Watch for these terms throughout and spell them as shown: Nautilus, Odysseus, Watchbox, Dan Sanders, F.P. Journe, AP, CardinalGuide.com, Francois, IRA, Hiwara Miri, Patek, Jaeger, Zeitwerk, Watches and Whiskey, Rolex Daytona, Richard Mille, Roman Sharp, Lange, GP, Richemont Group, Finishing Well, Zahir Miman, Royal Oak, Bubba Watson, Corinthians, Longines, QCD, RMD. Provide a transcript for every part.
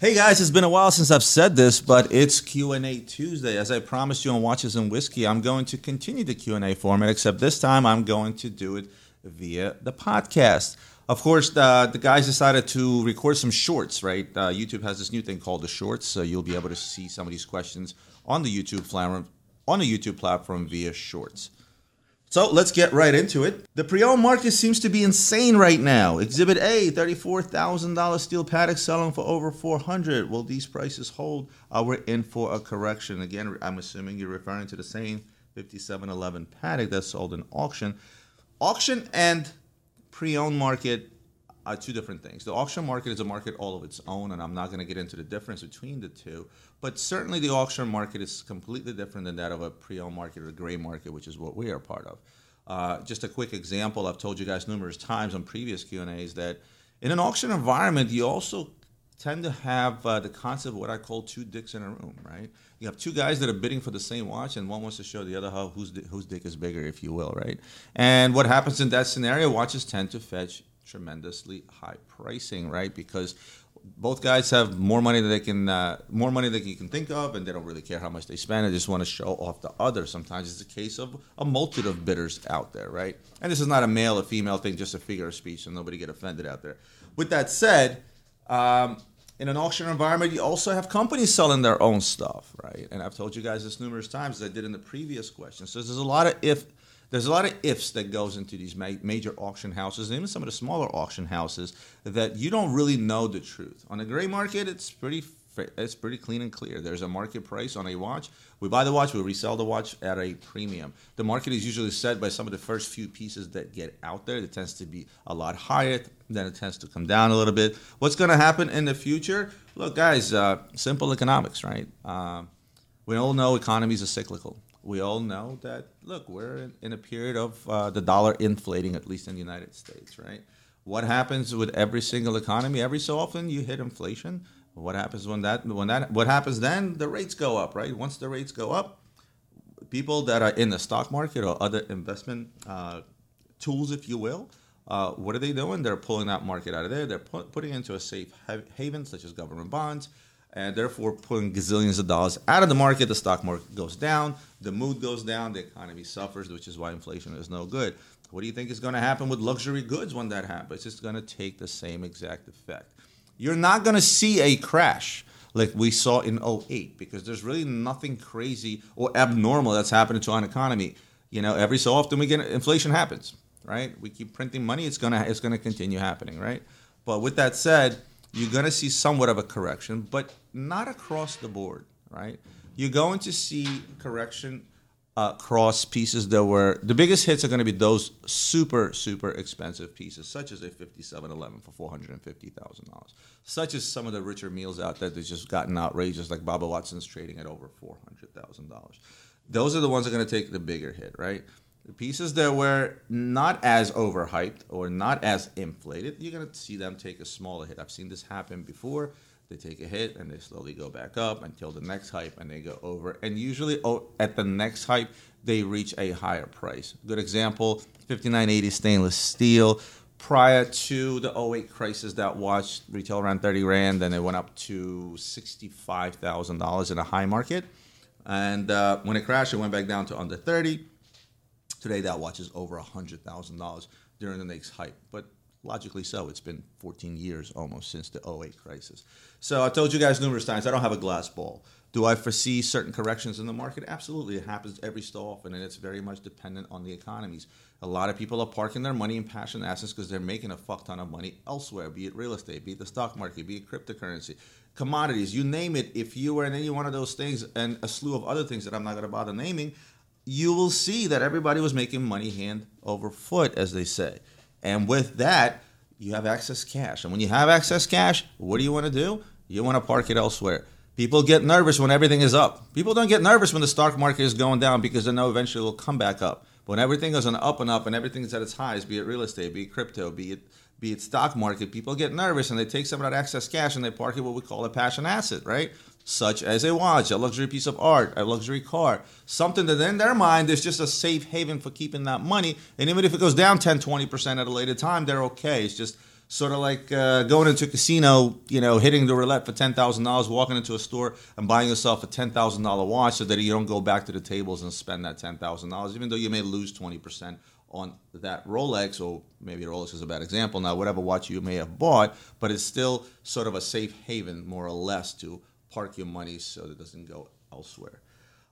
Hey guys, it's been a while since I've said this, but it's Q&A Tuesday. As I promised you on Watches and Whiskey, I'm going to continue the Q&A format, except this time I'm going to do it via the podcast. Of course, the guys decided to record some shorts, right? YouTube has this new thing called the shorts, so you'll be able to see some of these questions on the YouTube platform via shorts. So let's get right into it. The pre-owned market seems to be insane right now. Exhibit A, $34,000 steel Patek selling for over $400. Will these prices hold? We're in for a correction. Again, I'm assuming you're referring to the same 5711 Patek that sold in auction. Auction and pre-owned market are two different things. The auction market is a market all of its own, and I'm not going to get into the difference between the two. But certainly the auction market is completely different than that of a pre-owned market or a gray market, which is what we are part of. Just a quick example, I've told you guys numerous times on previous Q&As that in an auction environment, you also tend to have the concept of what I call two dicks in a room, right? You have two guys that are bidding for the same watch, and one wants to show the other how whose dick is bigger, if you will, right? And what happens in that scenario, watches tend to fetch tremendously high pricing, right? Because both guys have more money than you can think of, and they don't really care how much they spend. They just want to show off the other. Sometimes it's a case of a multitude of bidders out there, right? And this is not a male or female thing, just a figure of speech, so nobody get offended out there. With that said, in an auction environment, you also have companies selling their own stuff, right? And I've told you guys this numerous times, as I did in the previous question. So there's a lot of ifs that goes into these major auction houses, and even some of the smaller auction houses, that you don't really know the truth. On the gray market, it's pretty clean and clear. There's a market price on a watch. We buy the watch, we resell the watch at a premium. The market is usually set by some of the first few pieces that get out there. It tends to be a lot higher, then it tends to come down a little bit. What's going to happen in the future? Look, guys, simple economics, right? We all know economies are cyclical. We all know that, look, we're in a period of the dollar inflating, at least in the United States, right? What happens with every single economy? Every so often you hit inflation. What happens what happens then? The rates go up, right? Once the rates go up, people that are in the stock market or other investment tools, if you will, what are they doing? They're pulling that market out of there. They're putting it into a safe haven, such as government bonds, and therefore pulling gazillions of dollars out of the market. The stock market goes down, the mood goes down, the economy suffers, which is why inflation is no good. What do you think is going to happen with luxury goods when that happens? It's going to take the same exact effect. You're not going to see a crash like we saw in 2008, because there's really nothing crazy or abnormal that's happening to an economy. You know, every so often we get inflation happens, right? We keep printing money, it's going to continue happening, right? But with that said, you're going to see somewhat of a correction, but not across the board, right? You're going to see correction across pieces that were... The biggest hits are going to be those super, super expensive pieces, such as a 5711 for $450,000, such as some of the Richard Mille's out there that's just gotten outrageous, like Bubba Watson's trading at over $400,000. Those are the ones that are going to take the bigger hit, right? The pieces that were not as overhyped or not as inflated, you're going to see them take a smaller hit. I've seen this happen before. They take a hit and they slowly go back up until the next hype, and they go over. And usually at the next hype, they reach a higher price. Good example, 5980 stainless steel. Prior to the 2008 crisis, that watch retailed around 30 Rand, and it went up to $65,000 in a high market. And when it crashed, it went back down to under 30. Today, that watch is over $100,000 during the next hype. But logically so. It's been 14 years almost since the 2008 crisis. So I told you guys numerous times, I don't have a glass ball. Do I foresee certain corrections in the market? Absolutely. It happens every so often, and it's very much dependent on the economies. A lot of people are parking their money in passion assets because they're making a fuck ton of money elsewhere, be it real estate, be it the stock market, be it cryptocurrency, commodities, you name it. If you were in any one of those things and a slew of other things that I'm not going to bother naming, you will see that everybody was making money hand over foot, as they say. And with that, you have excess cash. And when you have excess cash, what do you want to do? You want to park it elsewhere. People get nervous when everything is up. People don't get nervous when the stock market is going down, because they know eventually it will come back up. But when everything is on up and up and everything is at its highs, be it real estate, be it crypto, be it stock market, people get nervous and they take some of that excess cash and they park it what we call a passion asset, right? Such as a watch, a luxury piece of art, a luxury car, something that in their mind is just a safe haven for keeping that money. And even if it goes down 10-20% at a later time, they're okay. It's just Sort of like going into a casino, you know, hitting the roulette for $10,000, walking into a store and buying yourself a $10,000 watch so that you don't go back to the tables and spend that $10,000, even though you may lose 20% on that Rolex, or maybe Rolex is a bad example now, whatever watch you may have bought, but it's still sort of a safe haven, more or less, to park your money so that it doesn't go elsewhere.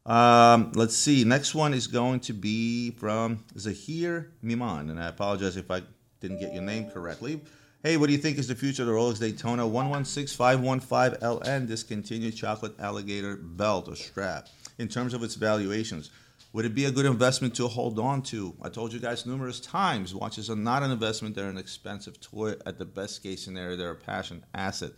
Let's see. Next one is going to be from Zahir Miman, and I apologize if I didn't get your name correctly. Hey, what do you think is the future of the Rolex Daytona 116515LN discontinued chocolate alligator belt or strap in terms of its valuations? Would it be a good investment to hold on to? I told you guys numerous times, watches are not an investment. They're an expensive toy. At the best case scenario, they're a passion asset.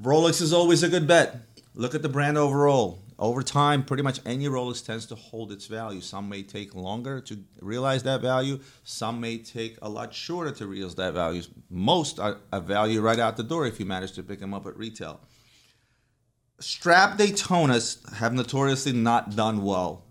Rolex is always a good bet. Look at the brand overall. Over time, pretty much any Rolex tends to hold its value. Some may take longer to realize that value. Some may take a lot shorter to realize that value. Most are a value right out the door if you manage to pick them up at retail. Strap Daytonas have notoriously not done well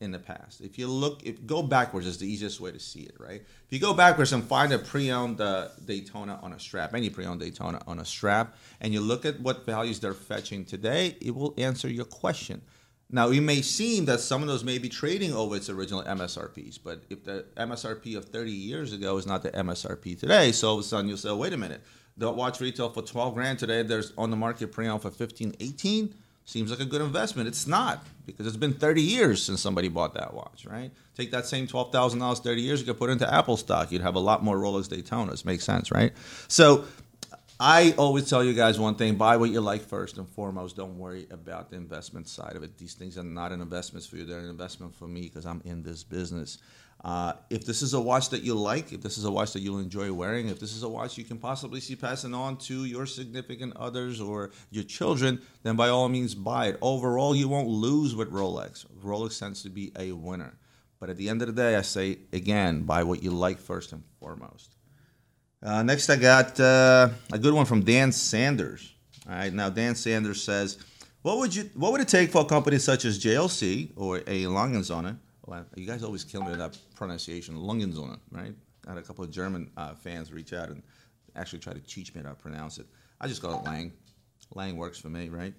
in the past. If you look, go backwards is the easiest way to see it, right? If you go backwards and find a pre-owned Daytona on a strap, any pre-owned Daytona on a strap, and you look at what values they're fetching today, it will answer your question. Now, it may seem that some of those may be trading over its original MSRPs, but if the MSRP of 30 years ago is not the MSRP today, so all of a sudden you'll say, oh, wait a minute, the watch retail for $12,000 today, there's on the market pre-owned for $15,000-$18,000. Seems like a good investment. It's not, because it's been 30 years since somebody bought that watch, right? Take that same $12,000 30 years ago, put it into Apple stock. You'd have a lot more Rolex Daytonas. Makes sense, right? So I always tell you guys one thing. Buy what you like first and foremost. Don't worry about the investment side of it. These things are not an investment for you. They're an investment for me because I'm in this business. If this is a watch that you like, if this is a watch that you'll enjoy wearing, if this is a watch you can possibly see passing on to your significant others or your children, then by all means buy it. Overall, you won't lose with Rolex. Rolex tends to be a winner. But at the end of the day, I say, again, buy what you like first and foremost. Next, I got a good one from Dan Sanders. All right, now Dan Sanders says, "What would it take for a company such as JLC or a Longines? Well, you guys always kill me with that pronunciation, Longines, right? I had a couple of German fans reach out and actually try to teach me how to pronounce it. I just call it Lang. Lang works for me, right?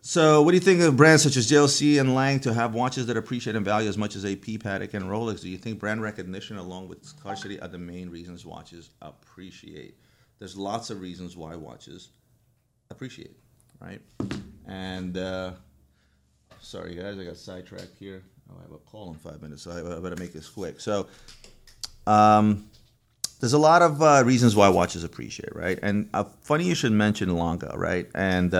So what do you think of brands such as JLC and Lang to have watches that appreciate in value as much as AP, Patek, and Rolex? Do you think brand recognition along with scarcity are the main reasons watches appreciate? There's lots of reasons why watches appreciate, right? And sorry, guys, I got sidetracked here. I have a call in 5 minutes, so I better make this quick. So there's a lot of reasons why watches appreciate, right? And funny you should mention Longa, right? And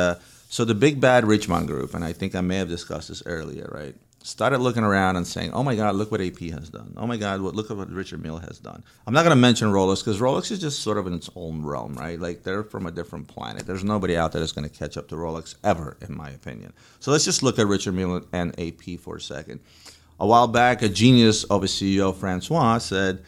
so the big bad Richemont Group, and I think I may have discussed this earlier, right? Started looking around and saying, oh my God, look what AP has done. Oh my God, look at what Richard Mille has done. I'm not going to mention Rolex because Rolex is just sort of in its own realm, right? Like they're from a different planet. There's nobody out there that's going to catch up to Rolex ever, in my opinion. So let's just look at Richard Mille and AP for a second. A while back, a genius of a CEO, Francois, said,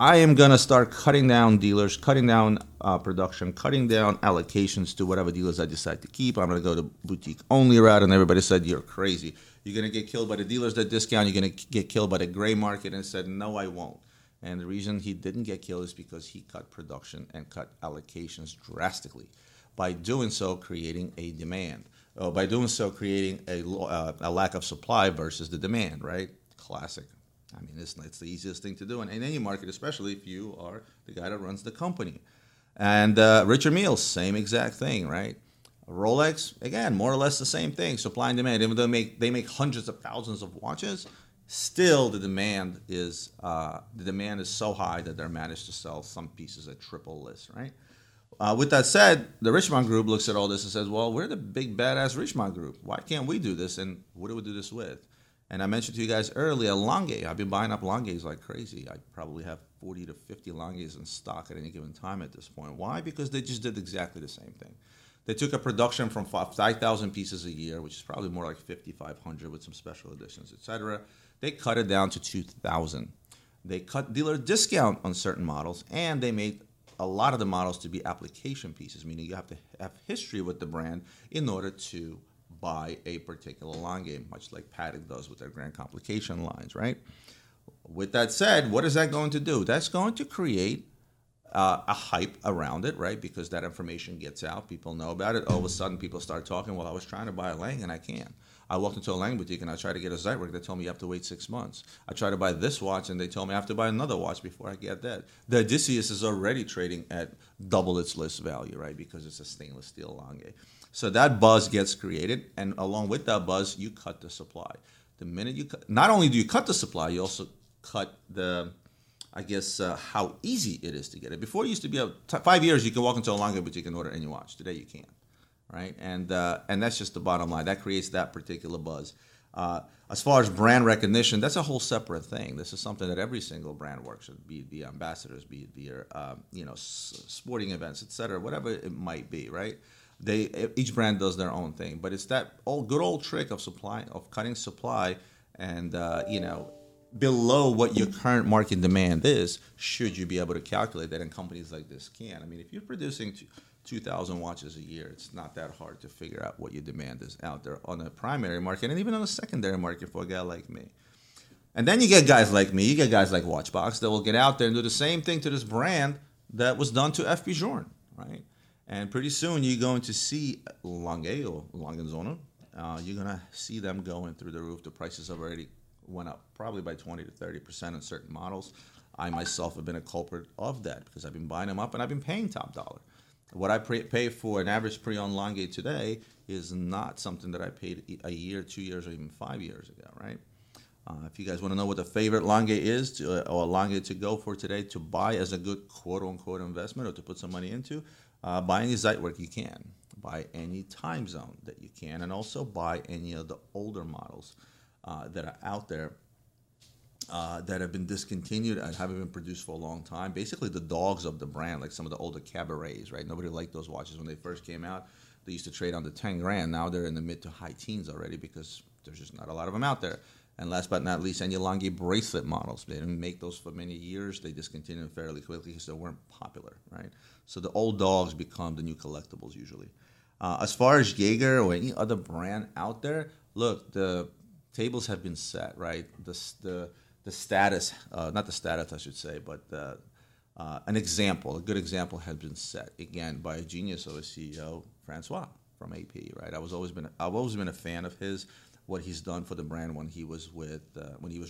I am going to start cutting down dealers, cutting down production, cutting down allocations to whatever dealers I decide to keep. I'm going to go to boutique only route. And everybody said, you're crazy. You're going to get killed by the dealers that discount. You're going to get killed by the gray market. And said, no, I won't. And the reason he didn't get killed is because he cut production and cut allocations drastically. By doing so, creating a demand. Or by doing so, creating a lack of supply versus the demand, right? Classic. I mean, it's the easiest thing to do in any market, especially if you are the guy that runs the company. And Richard Mille, same exact thing, right? Rolex, again, more or less the same thing, supply and demand. Even though they make hundreds of thousands of watches, still the demand is so high that they're managed to sell some pieces at triple list, right? With that said, the Richemont Group looks at all this and says, well, we're the big badass Richemont Group. Why can't we do this? And what do we do this with? And I mentioned to you guys earlier, Longines. I've been buying up Longines like crazy. I probably have 40 to 50 Longines in stock at any given time at this point. Why? Because they just did exactly the same thing. They took a production from 5,000 pieces a year, which is probably more like 5,500 with some special editions, etc. They cut it down to 2,000. They cut dealer discount on certain models, and they made a lot of the models to be application pieces, meaning you have to have history with the brand in order to buy a particular Longines, much like Patek does with their Grand Complication lines, right? With that said, what is that going to do? That's going to create a hype around it, right? Because that information gets out. People know about it. All of a sudden, people start talking, well, I was trying to buy a Lange, and I can't. I walked into a Lange boutique, and I tried to get a Zeitwerk. They told me you have to wait 6 months. I tried to buy this watch, and they told me I have to buy another watch before I get that. The Odysseus is already trading at double its list value, right? Because it's a stainless steel Lange. So that buzz gets created, and along with that buzz, you cut the supply. The minute you cut, not only do you cut the supply, you also cut the... how easy it is to get it. Before, it used to be 5 years, you could walk into a Lange boutique and order any watch. Today, you can't, right? And that's just the bottom line. That creates that particular buzz. As far as brand recognition, that's a whole separate thing. This is something that every single brand works with, be it the ambassadors, be it the sporting events, et cetera, whatever it might be, right? Each brand does their own thing, but it's that good old trick of supply, of cutting supply, and below what your current market demand is, should you be able to calculate that, and companies like this can. I mean, if you're producing 2,000 watches a year, it's not that hard to figure out what your demand is out there on the primary market, and even on the secondary market for a guy like me. And then you get guys like me, you get guys like Watchbox that will get out there and do the same thing to this brand that was done to F.P. Journe, right? And pretty soon you're going to see Lange or Longines, you're going to see them going through the roof. The prices have already went up probably by 20 to 30% on certain models. I myself have been a culprit of that because I've been buying them up and I've been paying top dollar. What I pay for an average pre-owned Lange today is not something that I paid a year, 2 years, or even 5 years ago, right? If you guys want to know what the favorite Lange is or Lange to go for today to buy as a good quote-unquote investment or to put some money into, buy any Zeitwerk you can. Buy any time zone that you can, and also buy any of the older models that are out there that have been discontinued and haven't been produced for a long time. Basically, the dogs of the brand, like some of the older cabarets, right? Nobody liked those watches when they first came out. They used to trade under 10 grand. Now they're in the mid to high teens already because there's just not a lot of them out there. And last but not least, any Lange bracelet models. They didn't make those for many years. They discontinued fairly quickly because they weren't popular, right? So the old dogs become the new collectibles usually. As far as Jaeger or any other brand out there, look, the tables have been set, right? The status, not the status, I should say, but a good example has been set again by a genius of a CEO, Francois from AP, right? I've always been a fan of his, what he's done for the brand when he was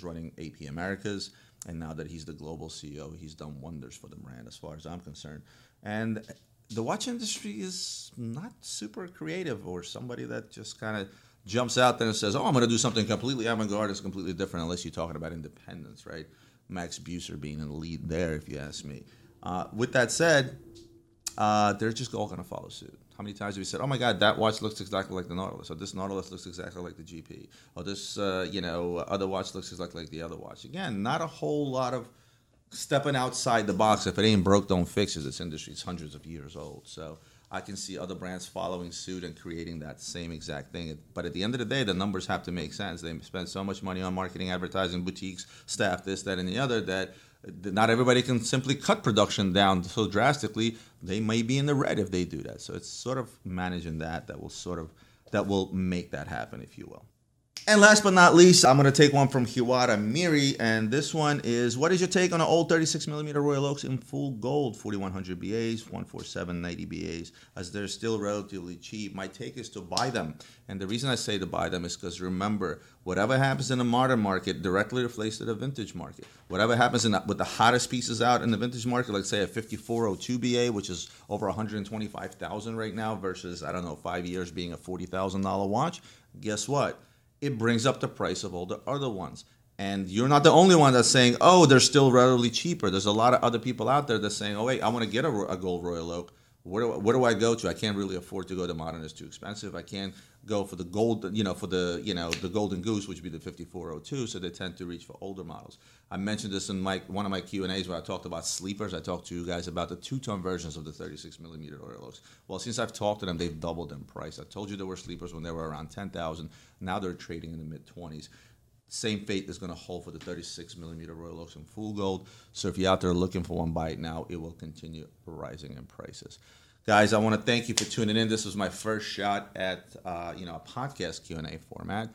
running AP Americas, and now that he's the global CEO, he's done wonders for the brand as far as I'm concerned. And the watch industry is not super creative, or somebody that just kind of jumps out there and says, oh, I'm going to do something completely avant-garde. It's completely different, unless you're talking about independence, right? Max Büsser being in the lead there, if you ask me. With that said, they're just all going to follow suit. How many times have we said, oh, my God, that watch looks exactly like the Nautilus, or this Nautilus looks exactly like the GP, or this other watch looks exactly like the other watch? Again, not a whole lot of stepping outside the box. If it ain't broke, don't fix it. This industry is hundreds of years old, so I can see other brands following suit and creating that same exact thing. But at the end of the day, the numbers have to make sense. They spend so much money on marketing, advertising, boutiques, staff, this, that, and the other, that not everybody can simply cut production down so drastically. They may be in the red if they do that. So it's sort of managing that will make that happen, if you will. And last but not least, I'm going to take one from Hiwara Miri, and this one is, what is your take on an old 36mm Royal Oaks in full gold, 4100 BAs, 14790 BAs, as they're still relatively cheap? My take is to buy them, and the reason I say to buy them is because, remember, whatever happens in the modern market directly relates to the vintage market. Whatever happens with the hottest pieces out in the vintage market, like say a 5402 BA, which is over $125,000 right now, versus, 5 years being a $40,000 watch, guess what? It brings up the price of all the other ones. And you're not the only one that's saying, oh, they're still relatively cheaper. There's a lot of other people out there that's saying, oh, wait, I want to get a gold Royal Oak. Where do I go to? I can't really afford to go to modern. It's too expensive. I can't go for the gold, the golden goose, which would be the 5402. So they tend to reach for older models. I mentioned this in one of my Q&As where I talked about sleepers. I talked to you guys about the two-tone versions of the 36mm Royal Oaks. Well, since I've talked to them, they've doubled in price. I told you there were sleepers when they were around $10,000. Now they're trading in the mid-20s. Same fate is going to hold for the 36mm Royal Oaks in full gold. So if you're out there looking for one, buy it now. It will continue rising in prices. Guys, I want to thank you for tuning in. This was my first shot at a podcast Q&A format.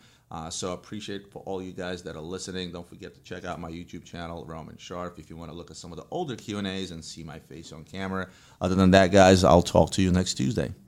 So appreciate for all you guys that are listening. Don't forget to check out my YouTube channel, Roman Sharp, if you want to look at some of the older Q&As and see my face on camera. Other than that, guys, I'll talk to you next Tuesday.